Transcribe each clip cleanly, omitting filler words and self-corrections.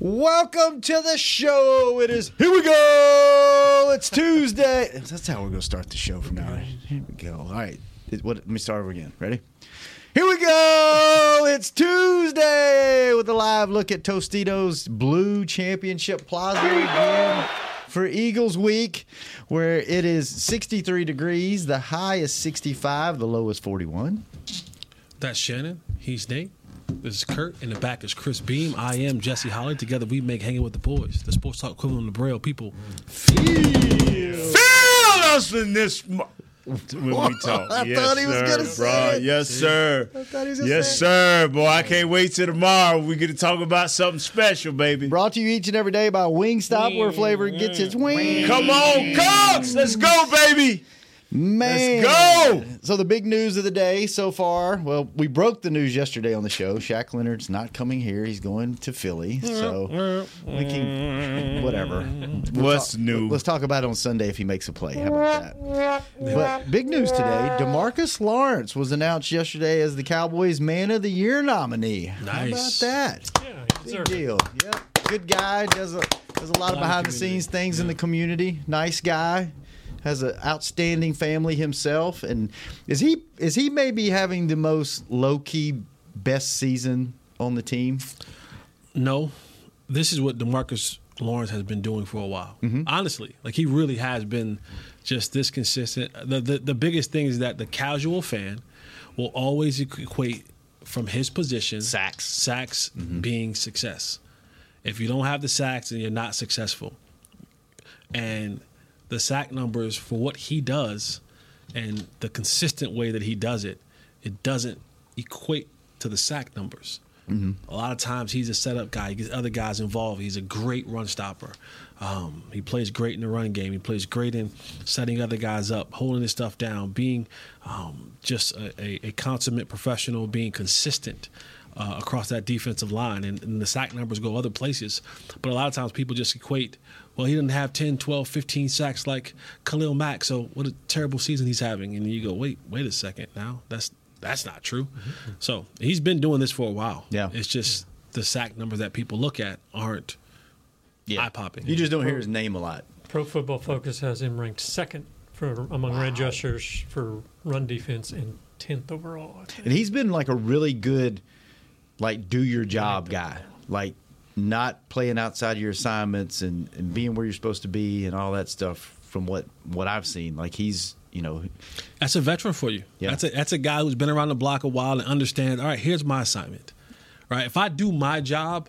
Welcome to the show. It is, here we go. It's Tuesday. That's how we're going to start the show from now on. Here we go. All right. Let me start over again. Ready? Here we go. It's Tuesday with a live look at Tostito's Blue Championship Plaza again for Eagles Week, where it is 63 degrees. The high is 65. The low is 41. That's Shannon. He's Nate. This is Kurt. In the back is Chris Beam. I am Jesse Holley. Together we make Hanging with the Boys, the sports talk equivalent of Braille. People feel us in this when we talk. I thought he was going to say it. Yes, sir. I thought he was going to say it. Yes, sir. Boy, I can't wait till tomorrow. We get to talk about something special, baby. Brought to you each and every day by Wingstop, where flavor gets its wings. Come on, Cox. Let's go, baby. Man. Let's go. So the big news of the day so far, well, we broke the news yesterday on the show. Shaq Leonard's not coming here. He's going to Philly. So we can, whatever. What's new? Let's talk about it on Sunday if he makes a play. How about that? But big news today, Demarcus Lawrence was announced yesterday as the Cowboys Man of the Year nominee. Nice. How about that? Yeah, big deal. Yep. Good guy. Does a lot of behind-the-scenes things in the community. Nice guy. Has an outstanding family himself, and is he maybe having the most low-key best season on the team? No. This is what Demarcus Lawrence has been doing for a while. Mm-hmm. Honestly, like, he really has been just this consistent. The biggest thing is that the casual fan will always equate from his position sacks being success. If you don't have the sacks, then you're not successful. And the sack numbers for what he does and the consistent way that he does it, it doesn't equate to the sack numbers. Mm-hmm. A lot of times he's a setup guy. He gets other guys involved. He's a great run stopper. He plays great in the run game. He plays great in setting other guys up, holding his stuff down, being just a consummate professional, being consistent across that defensive line. And the sack numbers go other places. But a lot of times people just equate, well, he didn't have 10, 12, 15 sacks like Khalil Mack, so what a terrible season he's having. And you go, wait a second now. That's not true. Mm-hmm. So he's been doing this for a while. Yeah. It's just the sack numbers that people look at aren't eye-popping. You just don't hear his name a lot. Pro Football Focus has him ranked second among red rushers for run defense and 10th overall. And he's been like a really good, like, do-your-job guy. Like, not playing outside your assignments and being where you're supposed to be and all that stuff from what I've seen. Like, he's, you know. That's a veteran for you. Yeah. That's a guy who's been around the block a while and understands, all right, here's my assignment. Right? If I do my job,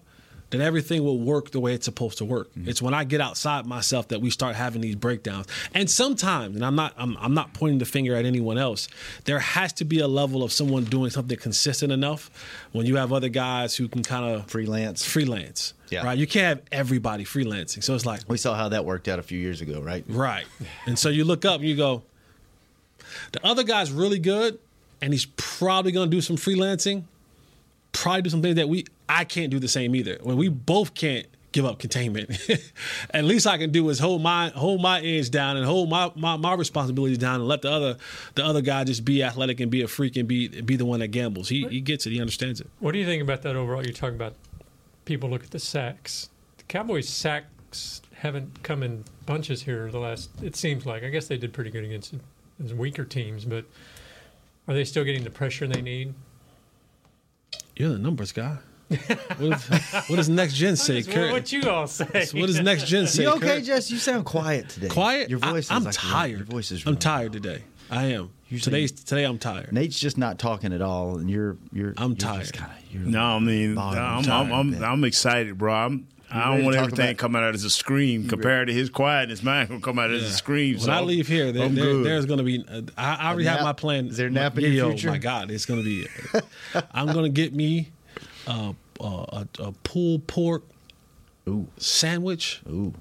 then everything will work the way it's supposed to work. Mm-hmm. It's when I get outside myself that we start having these breakdowns. And sometimes, and I'm not pointing the finger at anyone else, there has to be a level of someone doing something consistent enough when you have other guys who can kind of freelance. Yeah. Right? You can't have everybody freelancing. So it's like, we saw how that worked out a few years ago, right? Right. And so you look up and you go, the other guy's really good and he's probably going to do some freelancing. Probably do something that I can't do the same either. When we both can't give up containment, at least I can do is hold my edge down and hold my responsibilities down and let the other guy just be athletic and be a freak and be the one that gambles. He gets it. He understands it. What do you think about that overall? You're talking about people look at the sacks. The Cowboys sacks haven't come in bunches here the last. It seems like, I guess they did pretty good against weaker teams, but are they still getting the pressure they need? You're the numbers guy. What does Next Gen say, Kurt? What you all say? What does Next Gen say? You okay, Jess? You sound quiet today. Quiet? Your voice is tired. Your voice is wrong. I'm tired today. I am. Today I'm tired. Nate's just not talking at all, and you're tired. Kinda, no, I mean, I'm excited, bro. I'm I don't want everything coming out as a scream. Compared to his quietness, mine will come out as a scream. When I leave here, there's going to be – I already have my plan. Is there a nap in your future? Oh, my God. It's going to be – I'm going to get me a pulled pork sandwich. Ooh.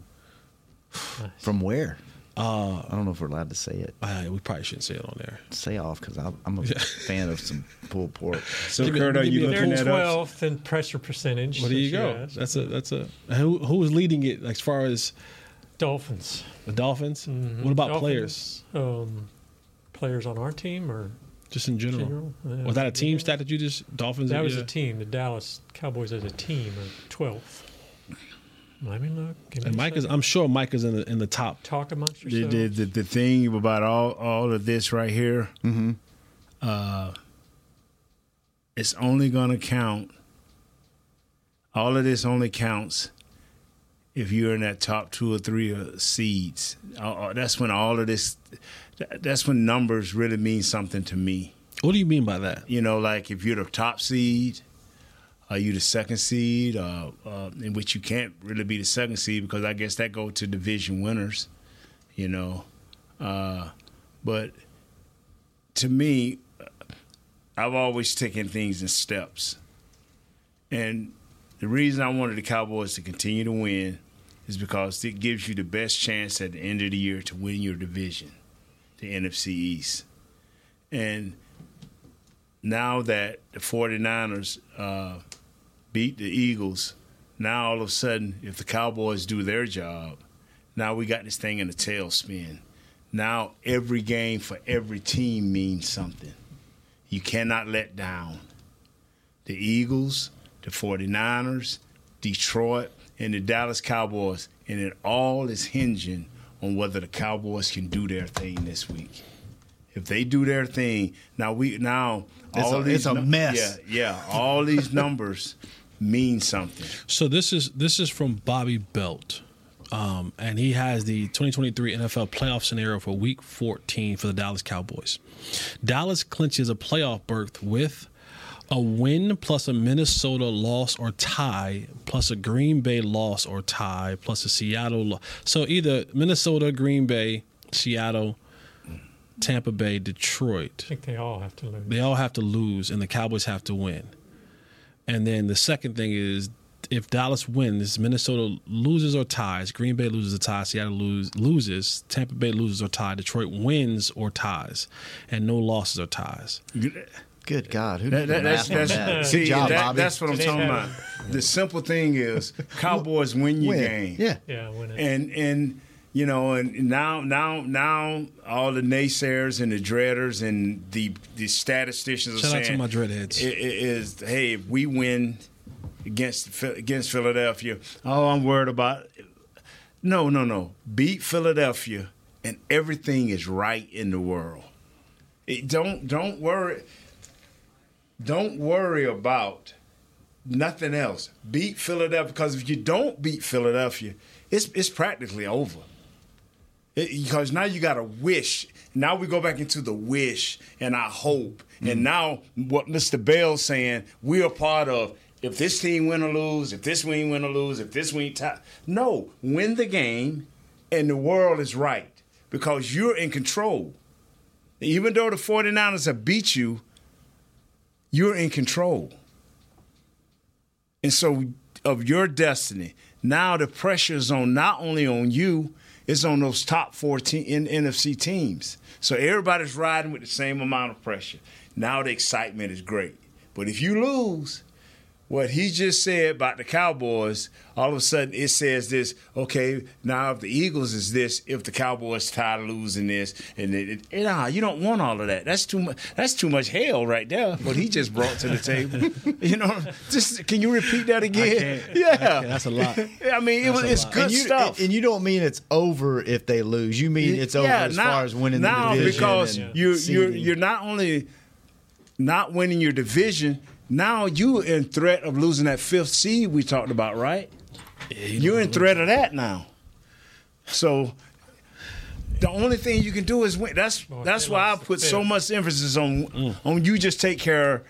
Nice. From where? I don't know if we're allowed to say it. We probably shouldn't say it on there. Say off, because I'm a fan of some pulled pork. So, Kurt, are you looking at 12th in pressure percentage? Well, there you go. Asked. That's a. Who is leading it as far as Dolphins? The Dolphins. Mm-hmm. What about Dolphins, players? Players on our team or just in general? Was that a team stat that you just Dolphins? That was a team. The Dallas Cowboys as a team are 12th. Let me look. And Mike is—I'm sure Mike is in the top. Talk amongst yourselves. The thing about all of this right here, it's only going to count. All of this only counts if you're in that top 2 or 3 seeds. That's when all of this. That's when numbers really mean something to me. What do you mean by that? You know, like if you're the top seed. Are you the second seed, in which you can't really be the second seed because I guess that goes to division winners, you know. But to me, I've always taken things in steps. And the reason I wanted the Cowboys to continue to win is because it gives you the best chance at the end of the year to win your division, the NFC East. And now that the 49ers beat the Eagles, now all of a sudden, if the Cowboys do their job, now we got this thing in a tailspin. Now every game for every team means something. You cannot let down. The Eagles, the 49ers, Detroit, and the Dallas Cowboys, and it all is hinging on whether the Cowboys can do their thing this week. If they do their thing, now it's a mess. Yeah, all these numbers mean something. So this is from Bobby Belt, and he has the 2023 NFL playoff scenario for Week 14 for the Dallas Cowboys. Dallas clinches a playoff berth with a win plus a Minnesota loss or tie plus a Green Bay loss or tie plus a Seattle loss. So either Minnesota, Green Bay, Seattle, Tampa Bay, Detroit. I think they all have to lose. They all have to lose, and the Cowboys have to win. And then the second thing is, if Dallas wins, Minnesota loses or ties, Green Bay loses or ties, Seattle loses, Tampa Bay loses or ties, Detroit wins or ties, and no losses or ties. Good God. Who did that? See, job, Bobby. That's what I'm talking about. The simple thing is, Cowboys win your game. Yeah, win it. And you know, and now, all the naysayers and the dreaders and the statisticians are saying, shout out to my dreadheads. Is hey, if we win against Philadelphia, all I'm worried about. No, beat Philadelphia, and everything is right in the world. Don't worry about nothing else. Beat Philadelphia, because if you don't beat Philadelphia, it's practically over. Because now you got a wish. Now we go back into the wish and I hope. Mm-hmm. And now what Mr. Bell's saying, we are part of, if this team win or lose, if this win or lose, if this win tie. No, win the game and the world is right because you're in control. Even though the 49ers have beat you, you're in control. And so of your destiny, now the pressure is on not only on you, it's on those top 14 NFC teams. So everybody's riding with the same amount of pressure. Now the excitement is great. But if you lose, what he just said about the Cowboys, all of a sudden it says this, okay, now if the Eagles is this, if the Cowboys tired of losing this, and you don't want all of that. That's too much hell right there, what he just brought to the table. You know, just can you repeat that again? I can't. Yeah. That's a lot. I mean, it's good and stuff. And you don't mean it's over if they lose. You mean it's over as far as winning the division. No, because you're not only not winning your division, now you're in threat of losing that fifth seed we talked about, right? Yeah, you're in threat of that now. So the only thing you can do is win. That's why I put so much emphasis on you. Just take care of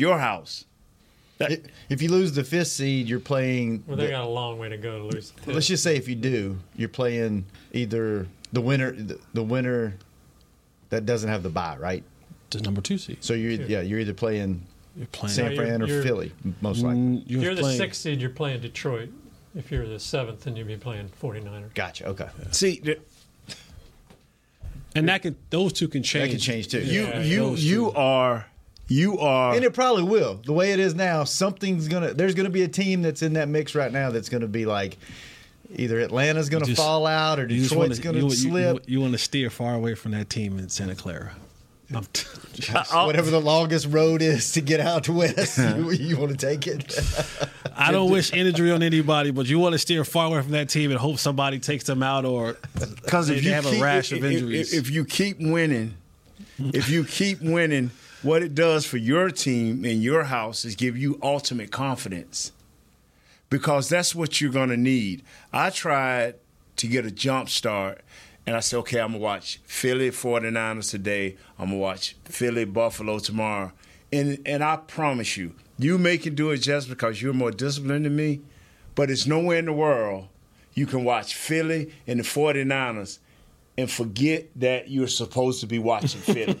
your house. If you lose the fifth seed, you're playing. Well, they got a long way to go to lose. Let's just say if you do, you're playing either the winner that doesn't have the bye, right? The number two seed. So you're either playing. You're playing San Fran or Philly, most likely. If you're the sixth seed, you're playing Detroit. If you're the seventh, then you'll be playing 49ers. Gotcha. Okay. Yeah. See, and those two can change. That can change too. You are, and it probably will. The way it is now, there's gonna be a team that's in that mix right now that's gonna be like. Either Atlanta's going to fall out or Detroit's going to slip. You want to steer far away from that team in Santa Clara. Whatever the longest road is to get out west, you want to take it. I don't wish injury on anybody, but you want to steer far away from that team and hope somebody takes them out or because if you have a rash of injuries. If you keep winning, what it does for your team and your house is give you ultimate confidence. Because that's what you're going to need. I tried to get a jump start, and I said, okay, I'm going to watch Philly 49ers today. I'm going to watch Philly Buffalo tomorrow. And I promise you, you may can do it just because you're more disciplined than me, but it's nowhere in the world you can watch Philly and the 49ers and forget that you're supposed to be watching Philly.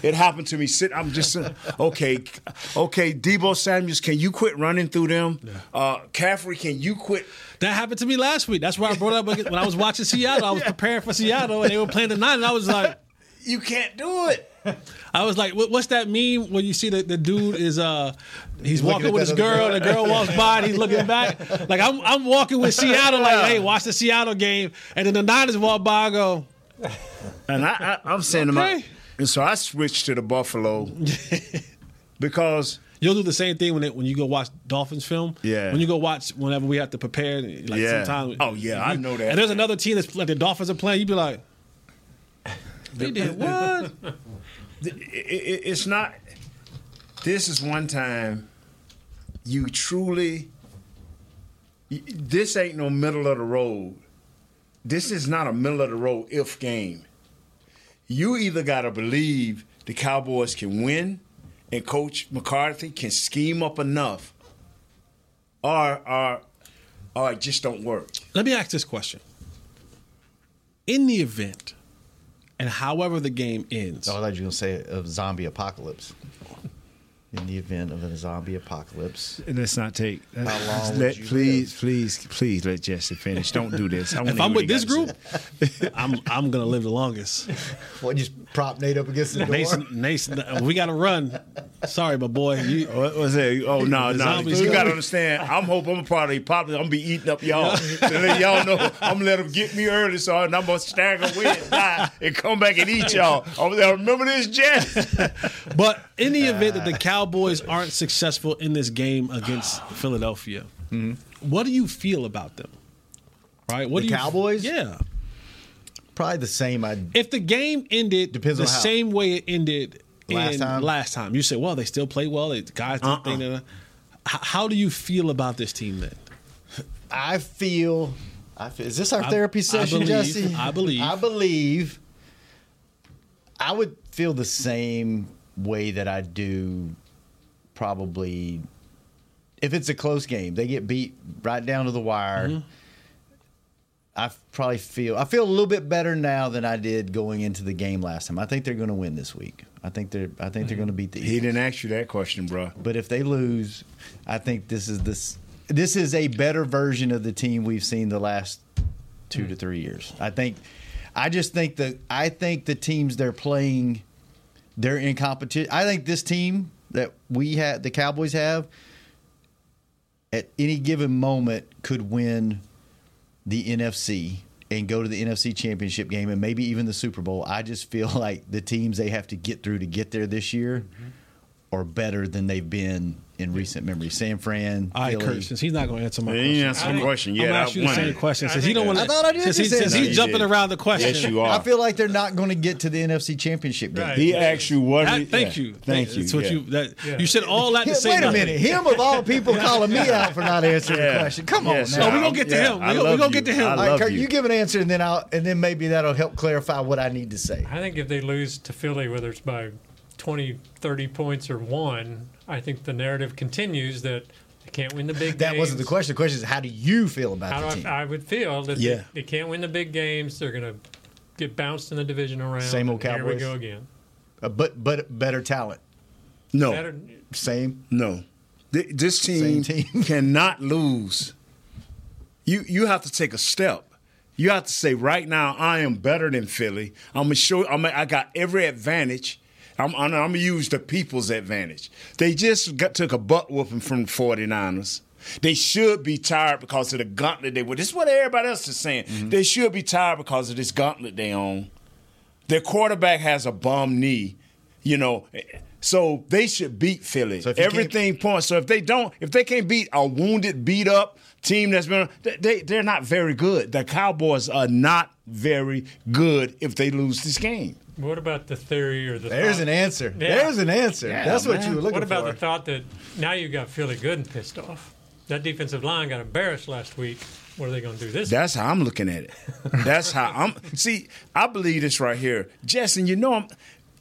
It happened to me. I'm just okay. Debo Samuels, can you quit running through them? Yeah. Caffrey, can you quit? That happened to me last week. That's why I brought up when I was watching Seattle. I was preparing for Seattle, and they were playing the Niners. And I was like, you can't do it. I was like, what's that meme when you see the dude is he's walking with his girl, the girl walks by and he's looking back? Like, I'm walking with Seattle, like, hey, watch the Seattle game. And then the Niners walk by and go. And I'm saying to my – and so I switched to the Buffalo because – You'll do the same thing when you go watch Dolphins film. Yeah. When you go watch whenever we have to prepare. Like sometimes. Oh, yeah, I know that. And there's another team that's like the Dolphins are playing. You'd be like, they did what? It's not. This is one time you truly. This ain't no middle of the road. This is not a middle of the road if game. You either got to believe the Cowboys can win and Coach McCarthy can scheme up enough or it just don't work. Let me ask this question. In the event. And however the game ends. I thought you were going to say a zombie apocalypse. In the event of a zombie apocalypse. Let's not take. Please let Jesse finish. Don't do this. If I'm with this group, I'm going to live the longest. What, you just prop Nate up against the door? Nate, we got to run. Sorry, but boy. What was it? Oh, no. You got to understand. I hope I'm probably I'm going to be eating up y'all. To let y'all know, I'm going to let them get me early, so I'm going to stagger away and die and come back and eat y'all. I'm going to remember this, Jesse. But in the event that the Cowboys aren't successful in this game against Philadelphia, mm-hmm. What do you feel about them? Right? What the Cowboys? Yeah. Probably the same. If the game ended the same way it ended last time, you say, well, they still play well. They guys don't think that. How do you feel about this team then? I feel is this our therapy session, Jesse? I believe. I would feel the same way that I do probably if it's a close game. They get beat right down to the wire. Mm-hmm. I feel a little bit better now than I did going into the game last time. I think they're going to win this week. I think they're going to beat the Eagles. He didn't ask you that question, bro. But if they lose, I think this is a better version of the team we've seen the last 2 to 3 years. I think the teams they're playing, they're in competition. I think this team that we have, the Cowboys have, at any given moment could win the NFC and go to the NFC Championship game and maybe even the Super Bowl. I just feel like the teams they have to get through to get there this year are better than they've been in recent memory. San Fran, all right, Philly. Kurt, since he's not going to answer my question. He didn't answer the question. Yeah, I'm going to ask you the same question. Since he don't want to, I thought I did. Since he's jumping around the question. Yes, you are. I feel like they're not going to get to the NFC Championship game. Right. He asked you what. Thank you. That's what you said all that to say. Wait a minute. Him of all people calling me out for not answering the question. Come on. Yes, now. No, we're going to get to him. We're going to get to him. All right, Kurt, you give an answer, and then maybe that'll help clarify what I need to say. I think if they lose to Philly, whether it's by 20, 30 points or won, I think the narrative continues that they can't win the big games. That wasn't the question. The question is, how do you feel about the team? I would feel that they can't win the big games. They're going to get bounced in the division around. Same old Cowboys. Here we go again. But better talent. No. Better, same? No. This team. Cannot lose. You have to take a step. You have to say, right now, I am better than Philly. I'm gonna show. I got every advantage. I'm going to use the people's advantage. They just took a butt whooping from the 49ers. They should be tired because of the gauntlet they were. This is what everybody else is saying. Mm-hmm. They should be tired because of this gauntlet they own. Their quarterback has a bum knee, you know. So they should beat Philly. So everything points. So if they can't beat a wounded, beat up team that's been, they're not very good. The Cowboys are not very good if they lose this game. What about the theory or the There's thought? An answer. Yeah. There's an answer. Yeah, that's what you were looking for. What about the thought that now you got Philly good and pissed off? That defensive line got embarrassed last week. What are they going to do this That's week? How I'm looking at it. That's how I'm – see, I believe this right here. Justin, you know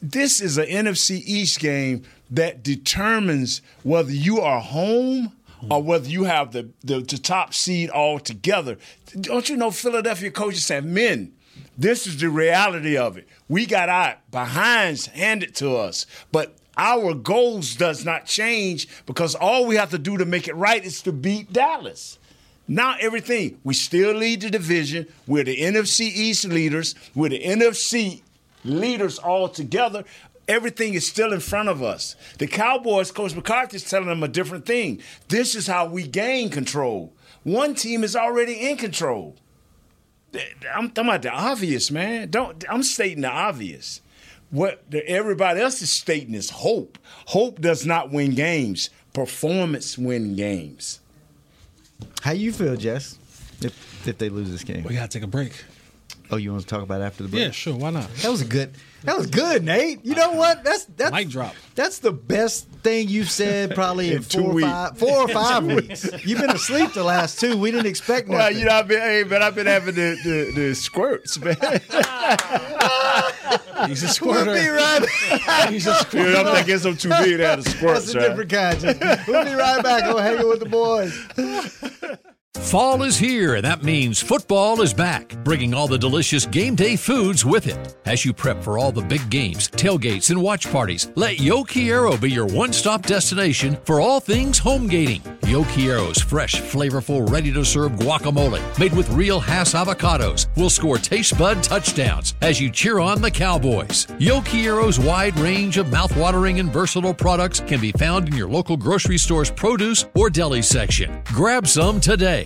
this is an NFC East game that determines whether you are home or whether you have the top seed altogether. Don't you know Philadelphia coaches said, men, this is the reality of it. We got our behinds handed to us, but our goals does not change because all we have to do to make it right is to beat Dallas. Now everything, we still lead the division. We're the NFC East leaders. We're the NFC leaders altogether. Everything is still in front of us. The Cowboys, Coach McCarthy is telling them a different thing. This is how we gain control. One team is already in control. I'm talking about the obvious, man. I'm stating the obvious. What everybody else is stating is hope. Hope does not win games. Performance wins games. How you feel, Jess, if they lose this game? We got to take a break. Oh, you want to talk about it after the break? Yeah, sure. Why not? That was good, Nate. You know what? That's mic drop. That's the best thing you've said probably in 4 or 5 weeks. You've been asleep the last 2. We didn't expect nothing. Well, you know, I've been having the squirts, man. He's a squirter. We'll be right He's a squirter. Dude, I guess I'm too big to have a squirt. That's a different kind. We'll be right back. We'll hang with the boys. Fall is here, and that means football is back, bringing all the delicious game day foods with it. As you prep for all the big games, tailgates, and watch parties, let Yo Quiero be your one-stop destination for all things home gating. Yo Quiero's fresh, flavorful, ready-to-serve guacamole, made with real Hass avocados, will score taste bud touchdowns as you cheer on the Cowboys. Yo Quiero's wide range of mouthwatering and versatile products can be found in your local grocery store's produce or deli section. Grab some today.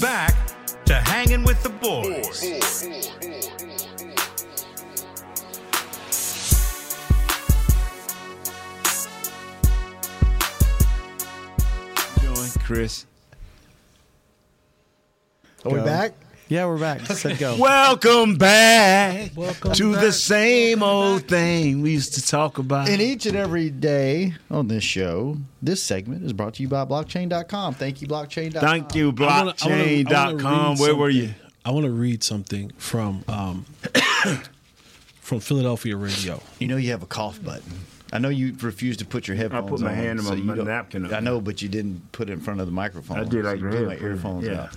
Back to Hanging with the Boys. Chris. Are we back? Yeah, we're back. Said go. Welcome back. Welcome to back. The same old thing we used to talk about. And each and every day on this show, this segment is brought to you by Blockchain.com. Thank you, Blockchain.com. Thank you, Blockchain.com. Where were you? I want to read something from Philadelphia radio. You know you have a cough button. I know you refused to put your headphones on. I put my hand in my napkin. I know, but you didn't put it in front of the microphone. I did like this. My earphones out.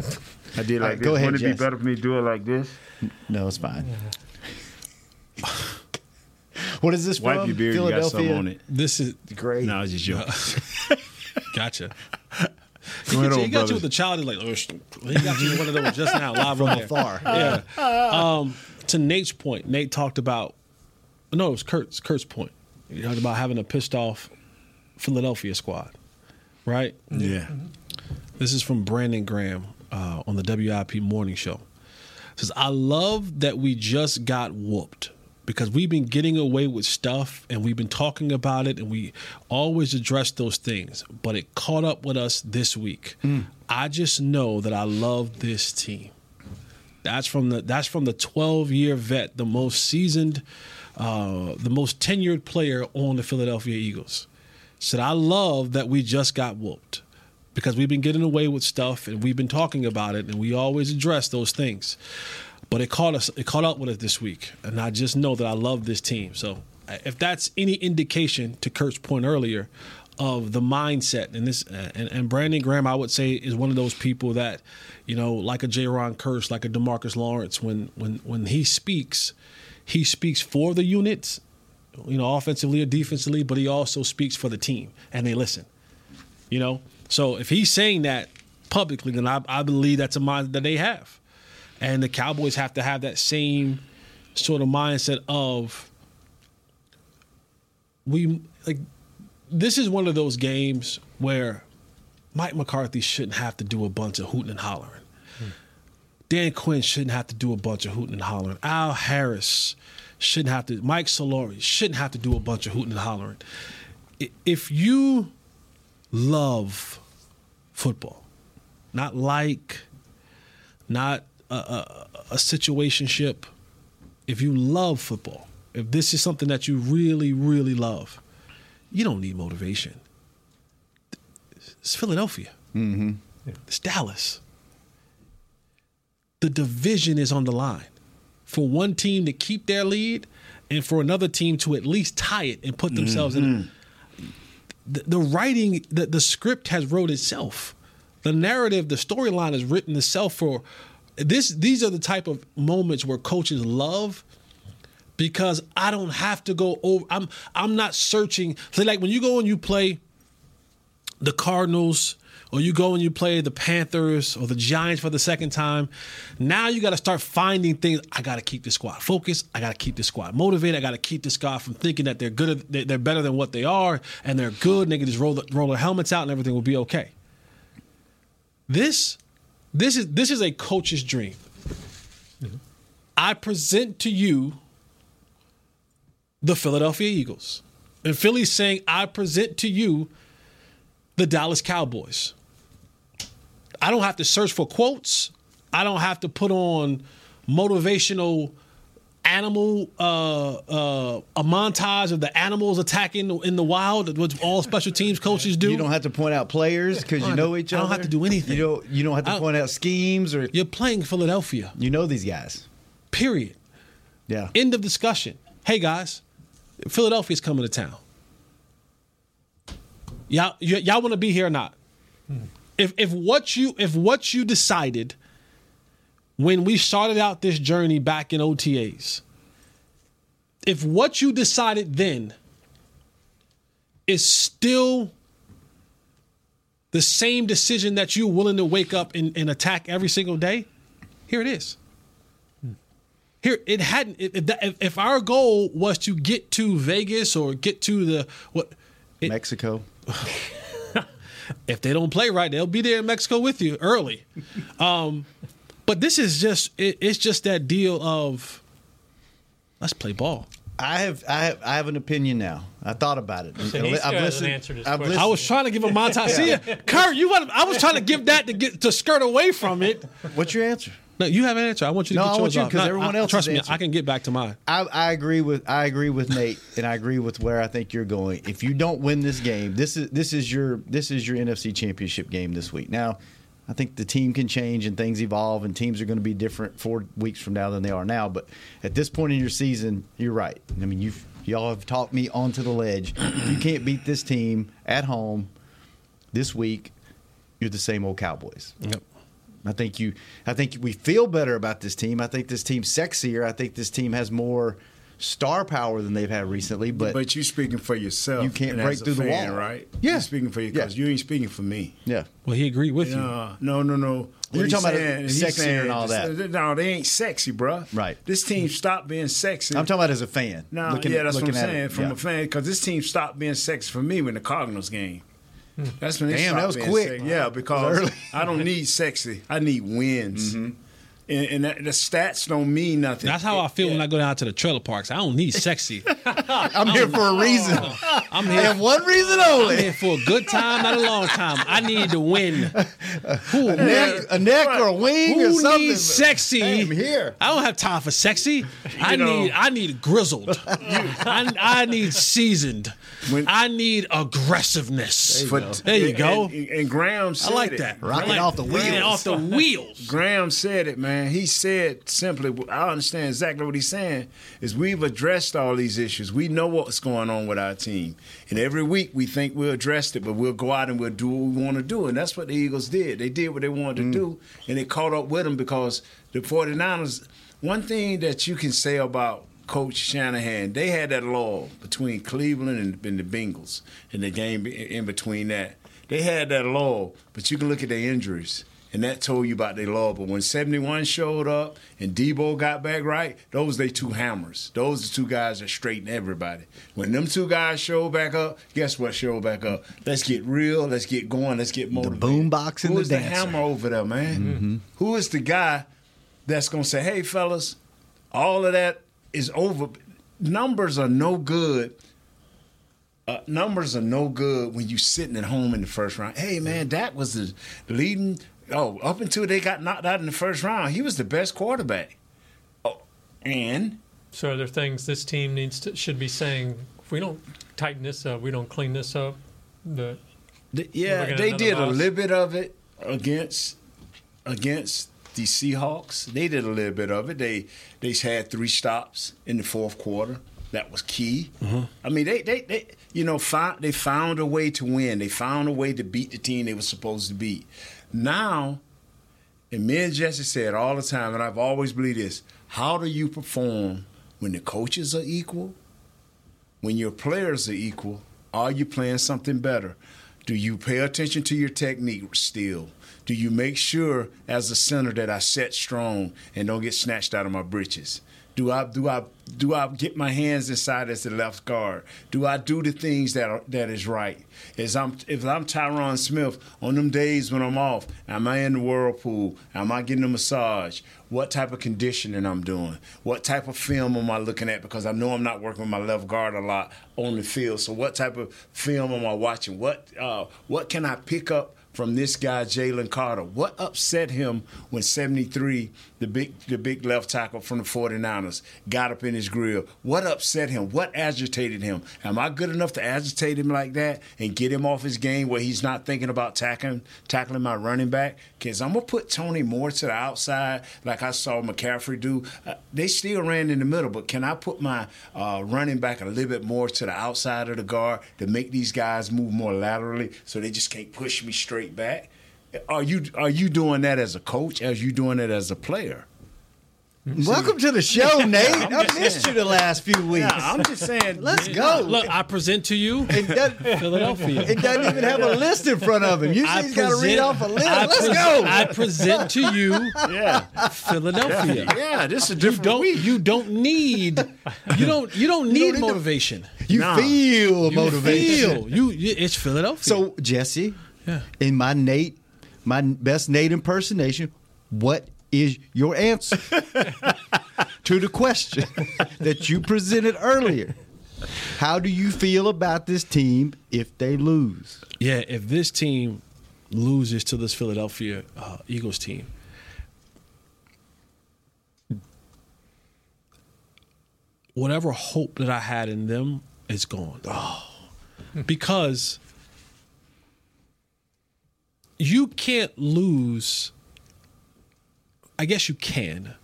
I did like this. Go ahead, Jesse. Wouldn't it be better for me to do it like this? No, it's fine. What is this from? Wipe your beard. You got something on it. This is great. No, I was just joking. Gotcha. He got you with a child. Like, he got you one of those just now, live from afar. Yeah. To Nate's point, Nate talked about. No, it was Kurt's point. You talked about having a pissed off Philadelphia squad, right? Yeah. Mm-hmm. This is from Brandon Graham on the WIP Morning Show. It says, I love that we just got whooped because we've been getting away with stuff and we've been talking about it and we always address those things, but it caught up with us this week. Mm. I just know that I love this team. That's from the 12-year vet, the most seasoned, the most tenured player on the Philadelphia Eagles. Said, I love that we just got whooped because we've been getting away with stuff and we've been talking about it and we always address those things. But it caught up with us this week, and I just know that I love this team. So if that's any indication, to Kurt's point earlier, of the mindset, and this and Brandon Graham, I would say, is one of those people that, you know, like a Jaron Kearse, like a Demarcus Lawrence, when he speaks, he speaks for the units, you know, offensively or defensively, but he also speaks for the team, and they listen, you know. So if he's saying that publicly, then I believe that's a mindset that they have. And the Cowboys have to have that same sort of mindset of this is one of those games where Mike McCarthy shouldn't have to do a bunch of hooting and hollering. Dan Quinn shouldn't have to do a bunch of hooting and hollering. Al Harris shouldn't have to. Mike Solari shouldn't have to do a bunch of hooting and hollering. If you love football, not a situationship, if you love football, if this is something that you really, really love, you don't need motivation. It's Philadelphia. Mm-hmm. Yeah. It's Dallas. The division is on the line for one team to keep their lead and for another team to at least tie it and put themselves in it. The writing, the script has wrote itself. The narrative, the storyline has written itself for this. These are the type of moments where coaches love because I don't have to go over. I'm not searching. So like when you go and you play the Cardinals, or you go and you play the Panthers or the Giants for the second time, now you got to start finding things. I got to keep this squad focused. I got to keep this squad motivated. I got to keep this squad from thinking that they're better than what they are, and they're good, and they can just roll their helmets out, and everything will be okay. This is a coach's dream. Mm-hmm. I present to you the Philadelphia Eagles. And Philly's saying, I present to you the Dallas Cowboys. I don't have to search for quotes. I don't have to put on motivational animal a montage of the animals attacking in the wild, which all special teams coaches do. You don't have to point out players because you know each other. I don't have to do anything. You don't have to point out schemes or. You're playing Philadelphia. You know these guys. Period. Yeah. End of discussion. Hey guys, Philadelphia's coming to town. Y'all want to be here or not? Mm. If what you decided when we started out this journey back in OTAs, if what you decided then is still the same decision that you're willing to wake up and attack every single day, here it is. Mm. Here, it hadn't. If our goal was to get to Vegas or get to the Mexico. If they don't play right, they'll be there in Mexico with you early. But this is just it's just that deal of let's play ball. I have an opinion now. I thought about it. So I've listened. I was trying to give a montage. See, Kurt, I was trying to give that to skirt away from it. What's your answer? No, you have an answer. I want you to get yours off. No, I want you because everyone else trust me. Answer. I can get back to mine. I agree with Nate, and I agree with where I think you're going. If you don't win this game, this is your NFC Championship game this week. Now, I think the team can change and things evolve, and teams are going to be different 4 weeks from now than they are now. But at this point in your season, you're right. I mean, y'all have talked me onto the ledge. You can't beat this team at home this week. You're the same old Cowboys. Yep. I think we feel better about this team. I think this team's sexier. I think this team has more star power than they've had recently. But you're speaking for yourself. You can't break through the wall, right? Yeah, you're speaking for you because you ain't speaking for me. Yeah. Well, he agreed with you. No. You're talking about sexier and all that. No, they ain't sexy, bro. Right. This team stopped being sexy. I'm talking about as a fan. No, yeah, that's what I'm saying from a fan because this team stopped being sexy for me when the Cardinals game. That's when that was quick. Sick. Yeah, because I don't need sexy. I need wins. Mm-hmm. And the stats don't mean nothing. That's how I feel when I go down to the trailer parks. I don't need sexy. I'm here for a reason. I'm here. I have one reason only. I'm here for a good time, not a long time. I need to win. A neck or a wing or something. Who needs sexy? Hey, I'm here. I don't have time for sexy. I need grizzled. I need seasoned. I need aggressiveness. There you go. And Graham said it. I like that. Rocking off the wheels. Graham said it, man. He said simply, I understand exactly what he's saying, is we've addressed all these issues. We know what's going on with our team. And every week we think we addressed it, but we'll go out and we'll do what we want to do. And that's what the Eagles did. They did what they wanted to do, and they caught up with them because the 49ers, one thing that you can say about Coach Shanahan, they had that lull between Cleveland and the Bengals and the game in between that. They had that lull, but you can look at their injuries. And that told you about their love. But when 71 showed up and Debo got back right, those are their two hammers. Those are two guys that straighten everybody. When them two guys show back up, guess what showed back up? Let's get real. Let's get going. Let's get motivated. The boombox and the dancer. Who is the hammer over there, man? Mm-hmm. Who is the guy that's going to say, hey, fellas, all of that is over. Numbers are no good. Numbers are no good when you're sitting at home in the first round. Hey, man, that was the leading – up until they got knocked out in the first round, he was the best quarterback. Oh, and so are there things this team should be saying? If we don't tighten this up, we don't clean this up. They did loss. A little bit of it against the Seahawks. They did a little bit of it. They had 3 stops in the fourth quarter. That was key. Mm-hmm. I mean, they found a way to win. They found a way to beat the team they were supposed to beat. Now, and me and Jesse said all the time, and I've always believed this, how do you perform when the coaches are equal? When your players are equal, are you playing something better? Do you pay attention to your technique still? Do you make sure as a center that I set strong and don't get snatched out of my britches? Do I get my hands inside as the left guard? Do I do the things that is right? If I'm Tyron Smith on them days when I'm off, am I in the whirlpool? Am I getting a massage? What type of conditioning I'm doing? What type of film am I looking at? Because I know I'm not working with my left guard a lot on the field. So what type of film am I watching? What can I pick up from this guy, Jalen Carter? What upset him when 73, the big left tackle from the 49ers, got up in his grill? What upset him? What agitated him? Am I good enough to agitate him like that and get him off his game where he's not thinking about tackling my running back? Because I'm going to put Tony Moore to the outside like I saw McCaffrey do. They still ran in the middle, but can I put my running back a little bit more to the outside of the guard to make these guys move more laterally so they just can't push me straight back? Are you doing that as a coach? As you doing it as a player? Welcome to the show, Nate. I missed you the last few weeks. Yeah, I'm just saying. Let's go. Look, I present to you Philadelphia. It doesn't even have a list in front of him. Usually he's got to read off a list. Let's go. I present to you Philadelphia. Yeah, this is a different week. You don't need motivation. You feel motivation. It's Philadelphia. So, Jesse, in my best Nate impersonation, what is your answer to the question that you presented earlier? How do you feel about this team if they lose? Yeah, if this team loses to this Philadelphia Eagles team, whatever hope that I had in them is gone. Oh. Because you can't lose. I guess you can,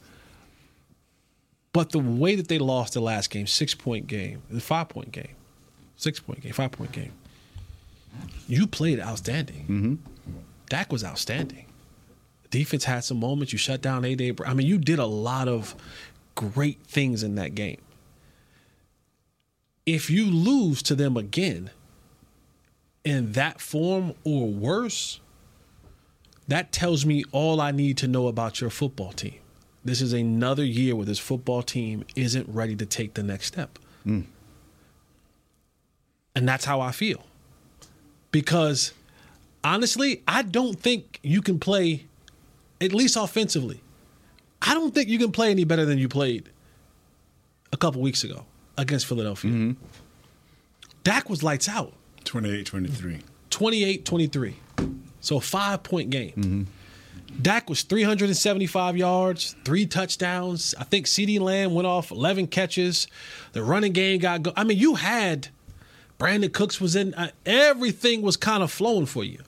but the way that they lost the last game, 6-point game, the 5-point game, 6-point game, 5-point game, you played outstanding. Mm-hmm. Dak was outstanding. Defense had some moments. You shut down A.J. Brown. I mean, you did a lot of great things in that game. If you lose to them again in that form or worse, that tells me all I need to know about your football team. This is another year where this football team isn't ready to take the next step. Mm. And that's how I feel. Because, honestly, I don't think you can play, at least offensively, I don't think you can play any better than you played a couple weeks ago against Philadelphia. Mm-hmm. Dak was lights out. 28-23. 28-23. So, 5-point game. Mm-hmm. Dak was 375 yards, 3 touchdowns. I think CeeDee Lamb went off 11 catches. The running game got go. I mean, you had Brandon Cooks was in. Everything was kind of flowing for you.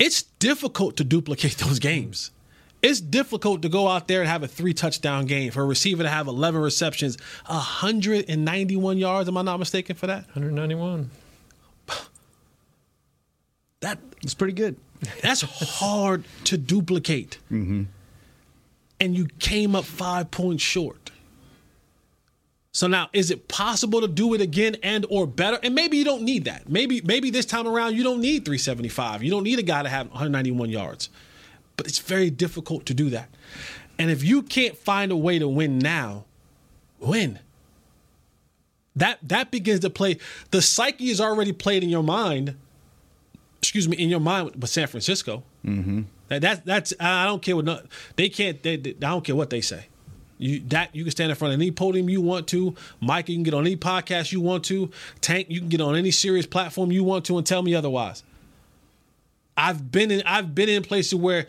It's difficult to duplicate those games. It's difficult to go out there and have a 3-touchdown game for a receiver to have 11 receptions, 191 yards. Am I not mistaken for that? 191. That's pretty good. That's hard to duplicate. Mm-hmm. And you came up 5 points short. So now, is it possible to do it again and or better? And maybe you don't need that. Maybe this time around you don't need 375. You don't need a guy to have 191 yards. But it's very difficult to do that. And if you can't find a way to win now, win. That begins to play. The psyche is already played in your mind. Excuse me, in your mind with San Francisco. Mm-hmm. That's I don't care what they can't. I don't care what they say. You can stand in front of any podium you want to. Mike, you can get on any podcast you want to. Tank, you can get on any serious platform you want to and tell me otherwise. I've been in places where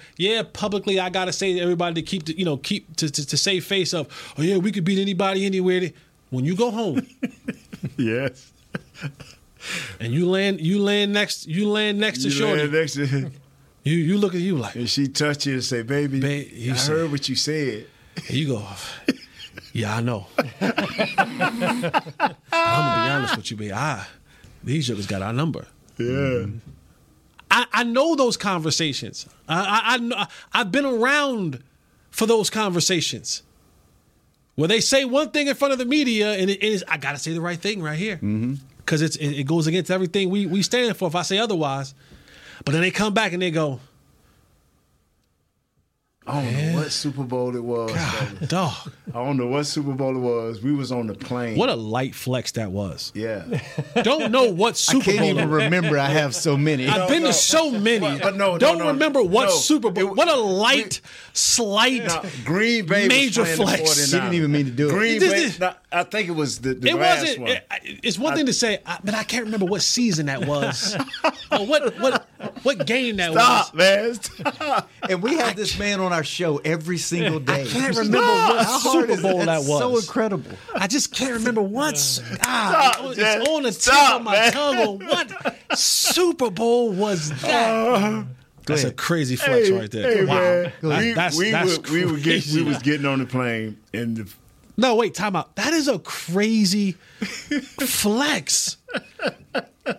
publicly I gotta say to everybody to keep to save face of we could beat anybody anywhere. When you go home, yes. And you land next to Shorty. Land next to him. You look at you like. And she touch you and say, "Baby, I heard what you said." And you go, "Yeah, I know." But I'm gonna be honest with you, baby. These jokers got our number. Yeah. Mm-hmm. I know those conversations. I've been around for those conversations. Where they say one thing in front of the media, and it is I gotta say the right thing right here. Mm-hmm. Because it goes against everything we stand for if I say otherwise. But then they come back and they go, I don't know what Super Bowl it was. God, dog. I don't know what Super Bowl it was. We was on the plane. What a light flex that was. Yeah. Don't know what Super Bowl. I can't even remember. I have so many. I've been to so many. But don't remember what Super Bowl. What a light, slight, Green Bay major flex. He didn't even mean to do it. Green Bay. I think it was the last one. It's one thing to say, but I can't remember what season that was or what game that was. Stop, man. And we had this man on our show every single day. I can't remember what Super Bowl that was. So incredible. I just can't remember what. It's on the tip of my tongue. What Super Bowl was that? That's a crazy flex right there. Hey, wow. We were getting on the plane, and No, wait, time out. That is a crazy flex.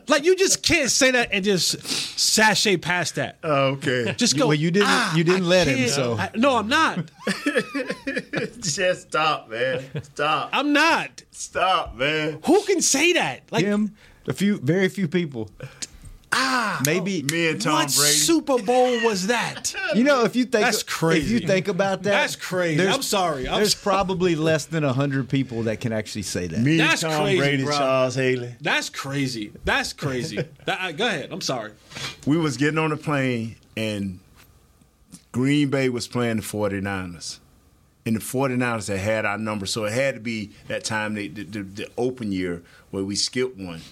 Like, you just can't say that and just sashay past that. Oh, okay. Just go. Well, you didn't let him. So no, I'm not. Just stop, man. Stop. I'm not. Stop, man. Who can say that? Like him. Very few people. Maybe me and Tom Brady. What Super Bowl was that? You know, if you think that's crazy. If you think about that, that's crazy. I'm sorry. There's probably less than 100 people that can actually say that. Me and Tom Brady, bro. Charles Haley. That's crazy. That's crazy. Go ahead. I'm sorry. We was getting on the plane, and Green Bay was playing the 49ers. And the 49ers had our number, so it had to be that time, the open year where we skipped one.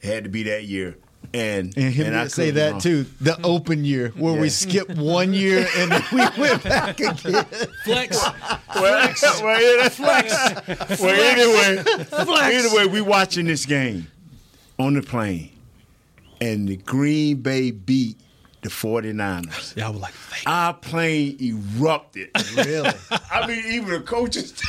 It had to be that year. And I say that too. The open year where we skipped one year and then we went back again. Flex. Anyway, we watching this game on the plane, and the Green Bay beat the 49ers. Y'all were like, thank you. Our plane erupted. Really? I mean, even the coaches.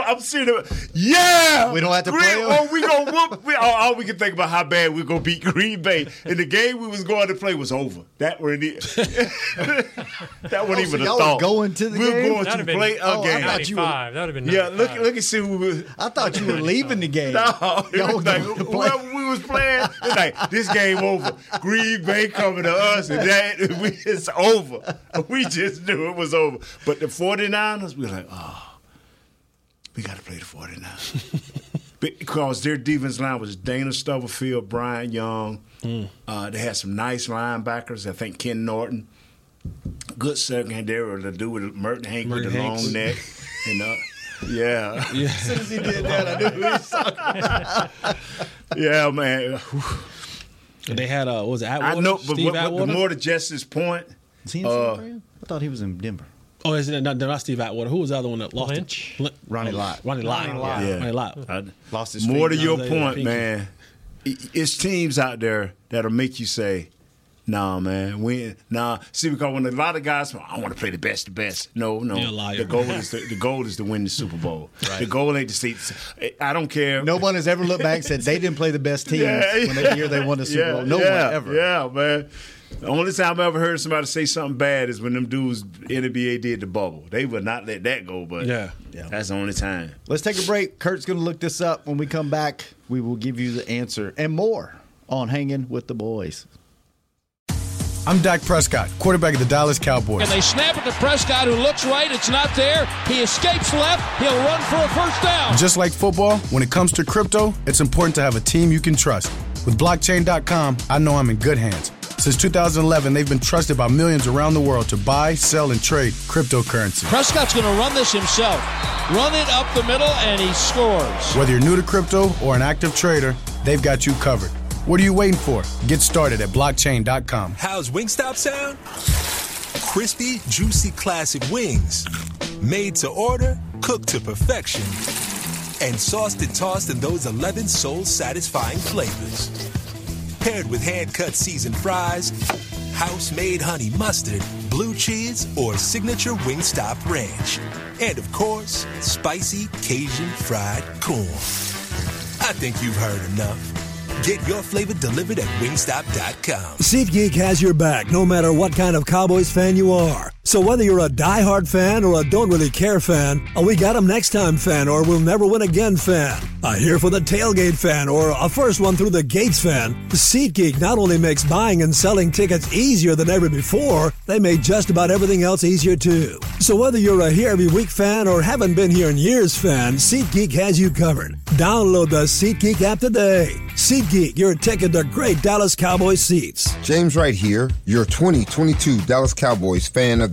I'm seeing them. Yeah! We don't have to play them. We gonna whoop. All we can think about how bad we're going to beat Green Bay. And the game we was going to play was over. That wasn't even a thought. Y'all were going to the game? We were going to play a game. I thought you were, that would have been 95. Yeah, look and see who we were. I thought you were leaving the game. No. Y'all were like, whoever we was playing, it's like, this game over. Green Bay coming to us, and it's over. We just knew it was over. But the 49ers, we were like, oh. We got to play the 49ers. Because their defense line was Dana Stubblefield, Brian Young. They had some nice linebackers. I think Ken Norton. Good secondary to do with Merton Hanks with the long neck. And, yeah. As soon as he did that, I knew he was talking about. Yeah, man. They had, what was it, Atwater? I know, but more to Jesse's point. Is he in San Fran? I thought he was in Denver. Oh, is it not Steve Atwater? Who was the other one that lost it? Ronnie Lott. Yeah. Ronnie Lott. Yeah. Lost his more to your point, man. It's teams out there that'll make you say, "Nah, man, See, because when a lot of guys, I want to play the best, the best. No. You're a liar. The goal is to win the Super Bowl. Right. The goal ain't to see. I don't care. No one has ever looked back and said they didn't play the best team when the year they won the Super Bowl. No one ever. Yeah, man. The only time I ever heard somebody say something bad is when them dudes NBA did the bubble. They would not let that go, but that's the only time. Let's take a break. Kurt's going to look this up. When we come back, we will give you the answer and more on Hanging with the Boys. I'm Dak Prescott, quarterback of the Dallas Cowboys. And they snap it to Prescott, who looks right. It's not there. He escapes left. He'll run for a first down. Just like football, when it comes to crypto, it's important to have a team you can trust. With Blockchain.com, I know I'm in good hands. Since 2011, they've been trusted by millions around the world to buy, sell, and trade cryptocurrency. Prescott's going to run this himself. Run it up the middle, and he scores. Whether you're new to crypto or an active trader, they've got you covered. What are you waiting for? Get started at blockchain.com. How's Wingstop sound? Crispy, juicy, classic wings. Made to order, cooked to perfection. And sauced and tossed in those 11 soul-satisfying flavors. Paired with hand-cut seasoned fries, house-made honey mustard, blue cheese, or signature Wingstop ranch. And, of course, spicy Cajun fried corn. I think you've heard enough. Get your flavor delivered at Wingstop.com. SeatGeek has your back, no matter what kind of Cowboys fan you are. So whether you're a diehard fan or a don't really care fan, a we got 'em next time fan or we'll never win again fan, a here for the tailgate fan or a first one through the gates fan, SeatGeek not only makes buying and selling tickets easier than ever before, they made just about everything else easier too. So whether you're a here every week fan or haven't been here in years fan, SeatGeek has you covered. Download the SeatGeek app today. SeatGeek, your ticket to great Dallas Cowboys seats. James Wright here, your 2022 Dallas Cowboys Fan of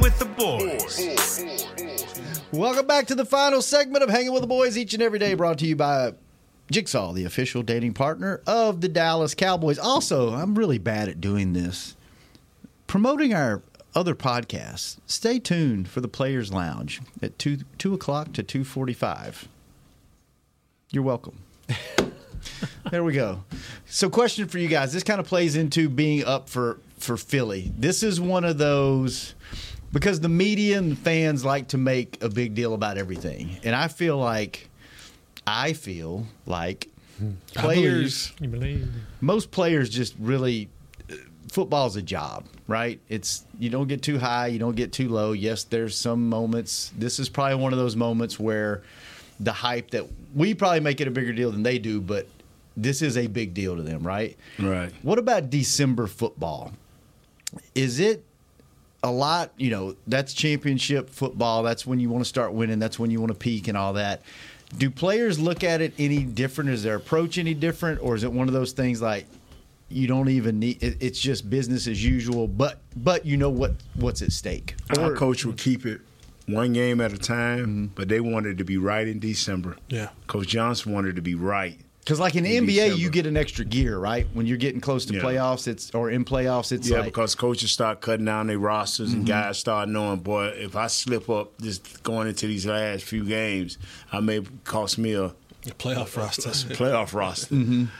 With the boys. Welcome back to the final segment of Hanging with the Boys, each and every day brought to you by Jigsaw, the official dating partner of the Dallas Cowboys. Also, I'm really bad at doing this, promoting our other podcasts. Stay tuned for the Players Lounge at 2 o'clock to 2:45. You're welcome. There we go. So question for you guys. This kind of plays into being up for Philly. This is one of those, because the media and the fans like to make a big deal about everything. And I feel like players, most players just really, football's a job, right? It's, you don't get too high, you don't get too low. Yes, there's some moments. This is probably one of those moments where the hype that we probably make it a bigger deal than they do, but this is a big deal to them, right? Right. What about December football? Is it a lot, you know, that's championship football. That's when you want to start winning. That's when you want to peak and all that. Do players look at it any different? Is their approach any different? Or is it one of those things like you don't even need – it's just business as usual, but you know what's at stake? Our coach will keep it one game at a time, but they wanted to be right in December. Yeah. Coach Johnson wanted to be right. Because like in the NBA, December. You get an extra gear, right? When you're getting close to playoffs, it's like, because coaches start cutting down their rosters and guys start knowing, boy, if I slip up just going into these last few games, I may cost me a playoff roster.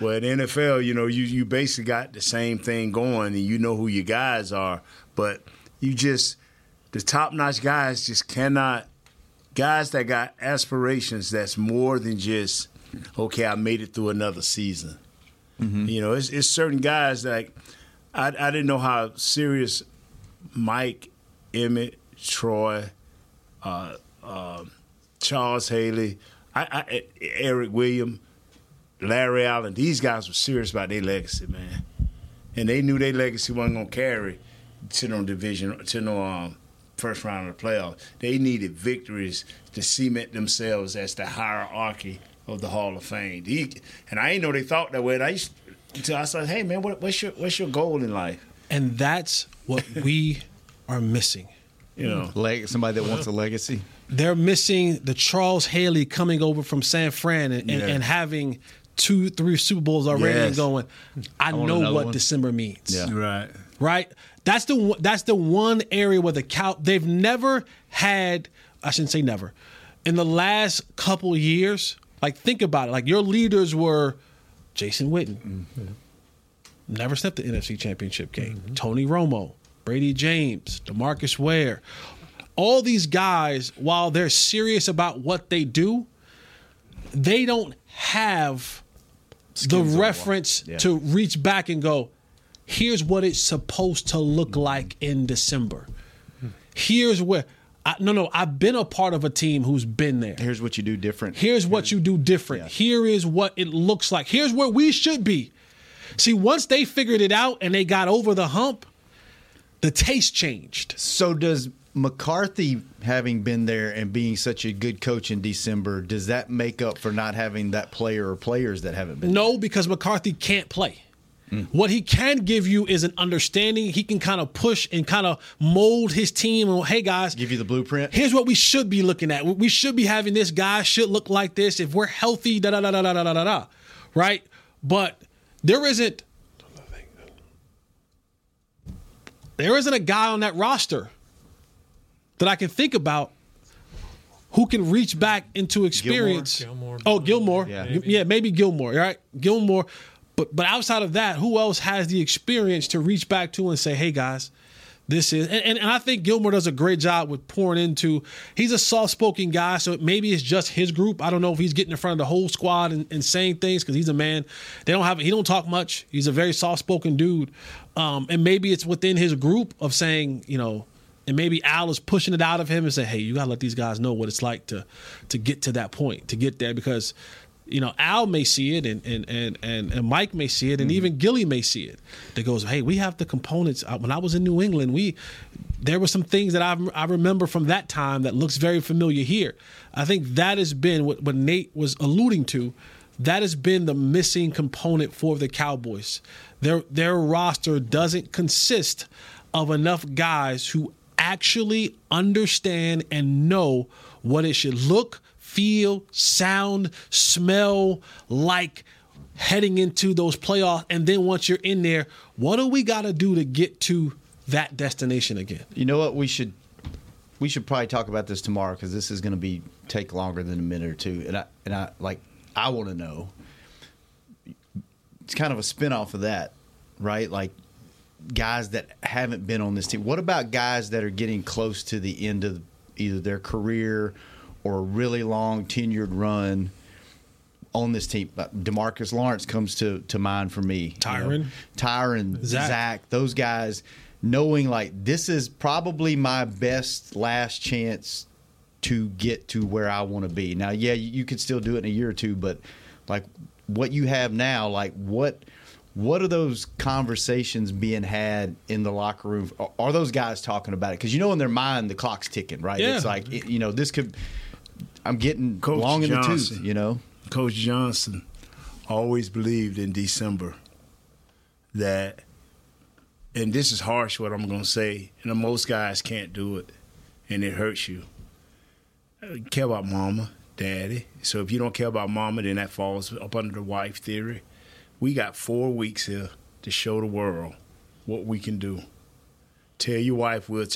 Well, in the NFL, you know, you basically got the same thing going, and you know who your guys are, but you just the top-notch guys just cannot. Guys that got aspirations that's more than just, okay, I made it through another season. You know, it's certain guys that I didn't know how serious Mike, Emmett, Troy, Charles Haley, Eric Williams, Larry Allen, these guys were serious about their legacy, man. And they knew their legacy wasn't going to carry to no division, to no first round of the playoffs. They needed victories to cement themselves as the hierarchy of the Hall of Fame. And I didn't know they thought that way. I said, hey, man, what's your goal in life? And that's what we are missing. You know, somebody that wants a legacy. They're missing the Charles Haley coming over from San Fran and having 2-3 Super Bowls already and going, I know what December means. Yeah. Right? That's the one area where they've never had, I shouldn't say never, in the last couple years. Like, think about it. Like, your leaders were Jason Witten. Never stepped the NFC Championship game. Tony Romo, Brady James, Demarcus Ware. All these guys, while they're serious about what they do, they don't have the reference to reach back and go, here's what it's supposed to look like in December. Here's where... I've been a part of a team who's been there. Here's what you do different. Yeah. Here is what it looks like. Here's where we should be. See, once they figured it out and they got over the hump, the taste changed. So does McCarthy, having been there and being such a good coach in December, does that make up for not having that player or players that haven't been there? No, because McCarthy can't play. What he can give you is an understanding. He can kind of push and kind of mold his team. And, hey, guys. Give you the blueprint. Here's what we should be looking at. We should be having this guy should look like this. If we're healthy, da-da-da-da-da-da-da-da. Right? But there isn't a guy on that roster that I can think about who can reach back into experience. Gilmore. Maybe Gilmore. Right? Gilmore. But outside of that, who else has the experience to reach back to and say, hey, guys, this is. And I think Gilmore does a great job with pouring into. He's a soft-spoken guy, so maybe it's just his group. I don't know if he's getting in front of the whole squad and saying things, because he's a man. He don't talk much. He's a very soft-spoken dude. And maybe it's within his group of saying, you know, and maybe Al is pushing it out of him and say, hey, you got to let these guys know what it's like to get to that point, to get there, because – you know, Al may see it, and Mike may see it, and even Gilly may see it. That goes, hey, we have the components. When I was in New England, there were some things that I remember from that time that looks very familiar here. I think that has been what Nate was alluding to. That has been the missing component for the Cowboys. Their roster doesn't consist of enough guys who actually understand and know what it should look, feel, sound, smell like heading into those playoffs. And then once you're in there, what do we got to do to get to that destination again? You know what? We should probably talk about this tomorrow, because this is going to take longer than a minute or two. And I want to know. It's kind of a spinoff of that, right? Like, guys that haven't been on this team. What about guys that are getting close to the end of either their career or a really long tenured run on this team? Demarcus Lawrence comes to mind for me. Tyron, Zach, those guys, knowing like this is probably my best last chance to get to where I want to be. Now, yeah, you could still do it in a year or two, but like what you have now, like what are those conversations being had in the locker room? Are those guys talking about it? Because you know in their mind the clock's ticking, right? Yeah. It's like, you know, this could – I'm getting Coach long Johnson, in the tooth, you know. Coach Johnson always believed in December that, and this is harsh what I'm going to say, and most guys can't do it, and it hurts you. You care about mama, daddy. So if you don't care about mama, then that falls up under the wife theory. We got 4 weeks here to show the world what we can do. Tell your wife we'll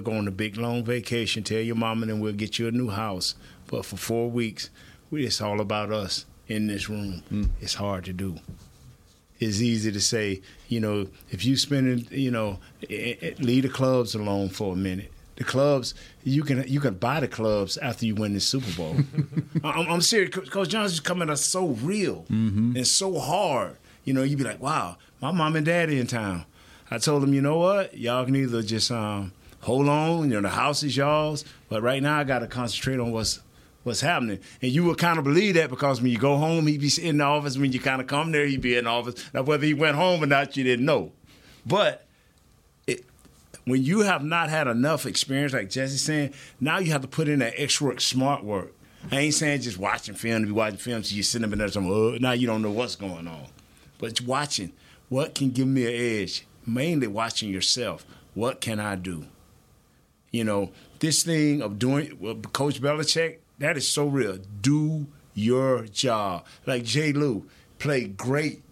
go on a big, long vacation. Tell your mama, and we'll get you a new house. But for 4 weeks, it's all about us in this room. It's hard to do. It's easy to say, you know, if you spend, you know, leave the clubs alone for a minute. The clubs, you can buy the clubs after you win the Super Bowl. I'm serious. Coach Johnson's coming us so real and so hard. You know, you'd be like, wow, my mom and dad in town. I told them, you know what, y'all can either just hold on, you know, the house is y'all's, but right now I got to concentrate on what's happening. And you would kind of believe that, because when you go home, he'd be in the office. When you kind of come there, he'd be in the office. Now, whether he went home or not, you didn't know. But when you have not had enough experience, like Jesse's saying, now you have to put in that extra work, smart work. I ain't saying just watching film to be watching film, so you sit up in there and now you don't know what's going on. But watching, what can give me an edge? Mainly watching yourself. What can I do? You know, this thing of doing, well, Coach Belichick, that is so real. Do your job. Like J. Lou played great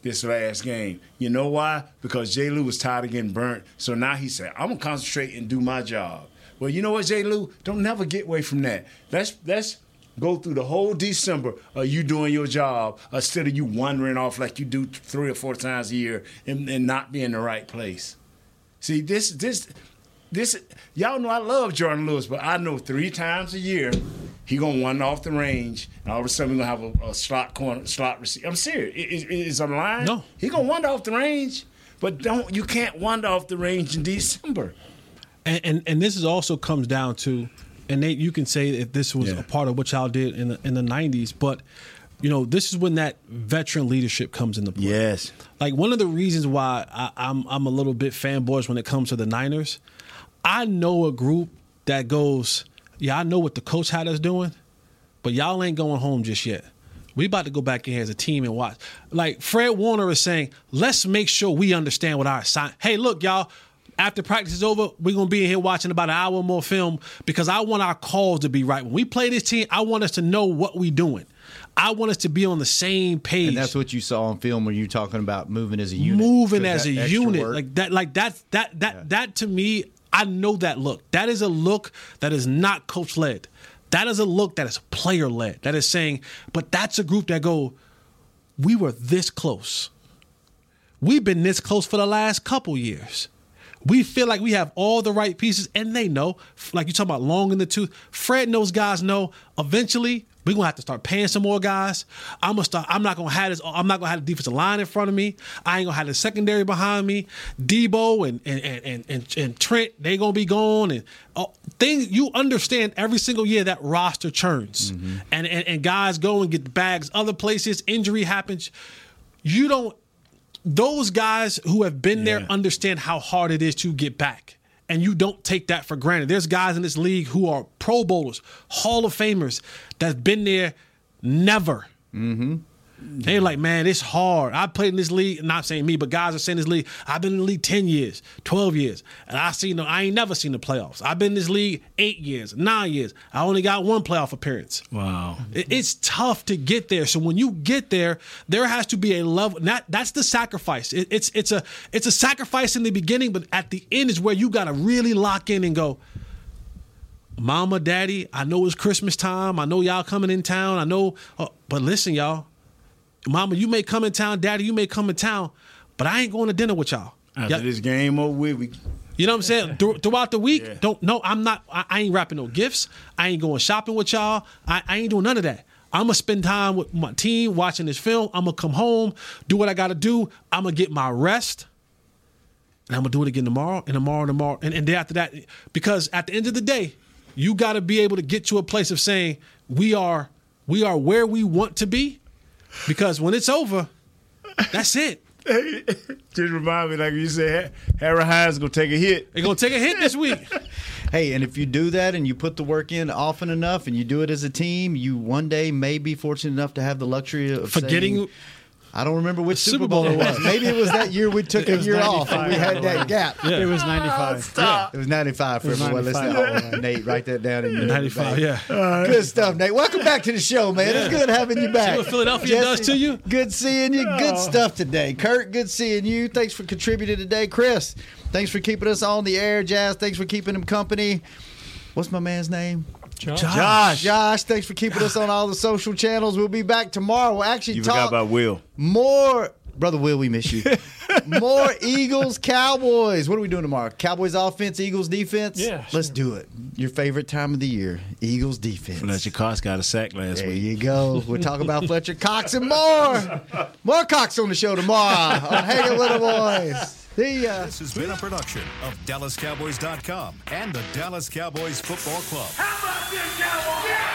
this last game. You know why? Because J. Lou was tired of getting burnt. So now he said, I'm going to concentrate and do my job. Well, you know what, J. Lou? Don't never get away from that. Let's go through the whole December of you doing your job instead of you wandering off like you do 3 or 4 times a year and not be in the right place. See, this y'all know I love Jordan Lewis, but I know 3 times a year he going to wander off the range, and all of a sudden we're going to have a slot receiver. I'm serious. Is I'm lying? No. He going to wander off the range, but you can't wander off the range in December. And this is also comes down to, and Nate, you can say that this was a part of what y'all did in the 90s, but, you know, this is when that veteran leadership comes into play. Yes. Like, one of the reasons why I'm a little bit fanboyish when it comes to the Niners, I know a group that goes, yeah, I know what the coach had us doing, but y'all ain't going home just yet. We about to go back in here as a team and watch. Like, Fred Warner is saying, let's make sure we understand what our assignment. Hey, look, y'all. After practice is over, we're going to be in here watching about an hour more film, because I want our calls to be right. When we play this team, I want us to know what we're doing. I want us to be on the same page. And that's what you saw on film when you were talking about moving as a unit. Moving as a unit. Work. That to me, I know that look. That is a look that is not coach-led. That is a look that is player-led. That is saying, but that's a group that go, we were this close. We've been this close for the last couple years. We feel like we have all the right pieces, and they know. Like you talking about long in the tooth. Fred and those guys know eventually we're gonna have to start paying some more guys. I'm not gonna have the defensive line in front of me. I ain't gonna have the secondary behind me. Debo and Trent, they gonna be gone. And things you understand every single year that roster churns, mm-hmm. and guys go and get bags other places. Injury happens. You don't. Those guys who have been there understand how hard it is to get back. And you don't take that for granted. There's guys in this league who are Pro Bowlers, Hall of Famers, that's been there never. Mm-hmm. They're like, man, it's hard. I played in this league, not saying me, but guys are saying this league, I've been in the league 10 years, 12 years, and I ain't never seen the playoffs. I've been in this league 8 years, 9 years. I only got one playoff appearance. Wow. It's tough to get there. So when you get there, there has to be a level. That's the sacrifice. It's a sacrifice in the beginning, but at the end is where you got to really lock in and go, Mama, Daddy, I know it's Christmas time. I know y'all coming in town. I know, but listen, y'all. Mama, you may come in town. Daddy, you may come in town. But I ain't going to dinner with y'all. After this game over with, you know what I'm saying? Throughout the week, I ain't wrapping no gifts. I ain't going shopping with y'all. I ain't doing none of that. I'm going to spend time with my team watching this film. I'm going to come home, do what I got to do. I'm going to get my rest. And I'm going to do it again tomorrow. And day after that. Because at the end of the day, you got to be able to get to a place of saying, we are where we want to be. Because when it's over, that's it. Just remind me, like you said, Harry Hines is going to take a hit. He's going to take a hit this week. Hey, and if you do that and you put the work in often enough and you do it as a team, you one day may be fortunate enough to have the luxury of forgetting. I don't remember which Super Bowl it was. Maybe it was that year we took a year off and we had that gap. Yeah. It was 95. It was 95 for everyone listening. Oh, Nate, write that down. In 95, yeah. Good stuff, Nate. Welcome back to the show, man. Yeah. It's good having you back. See what Philadelphia does to you? Good seeing you. Good stuff today. Kurt, good seeing you. Thanks for contributing today. Chris, thanks for keeping us on the air. Jazz, thanks for keeping him company. What's my man's name? Josh, thanks for keeping us on all the social channels. We'll be back tomorrow. We'll actually talk. You forgot about Will. More, brother Will, we miss you. More Eagles, Cowboys. What are we doing tomorrow? Cowboys offense, Eagles defense? Yeah, let's do it. Your favorite time of the year, Eagles defense. Fletcher Cox got a sack last week. There you go. We'll talk about Fletcher Cox and more. More Cox on the show tomorrow on Hanging Little Boys. This has been a production of DallasCowboys.com and the Dallas Cowboys Football Club. How about this, Cowboys? Yeah!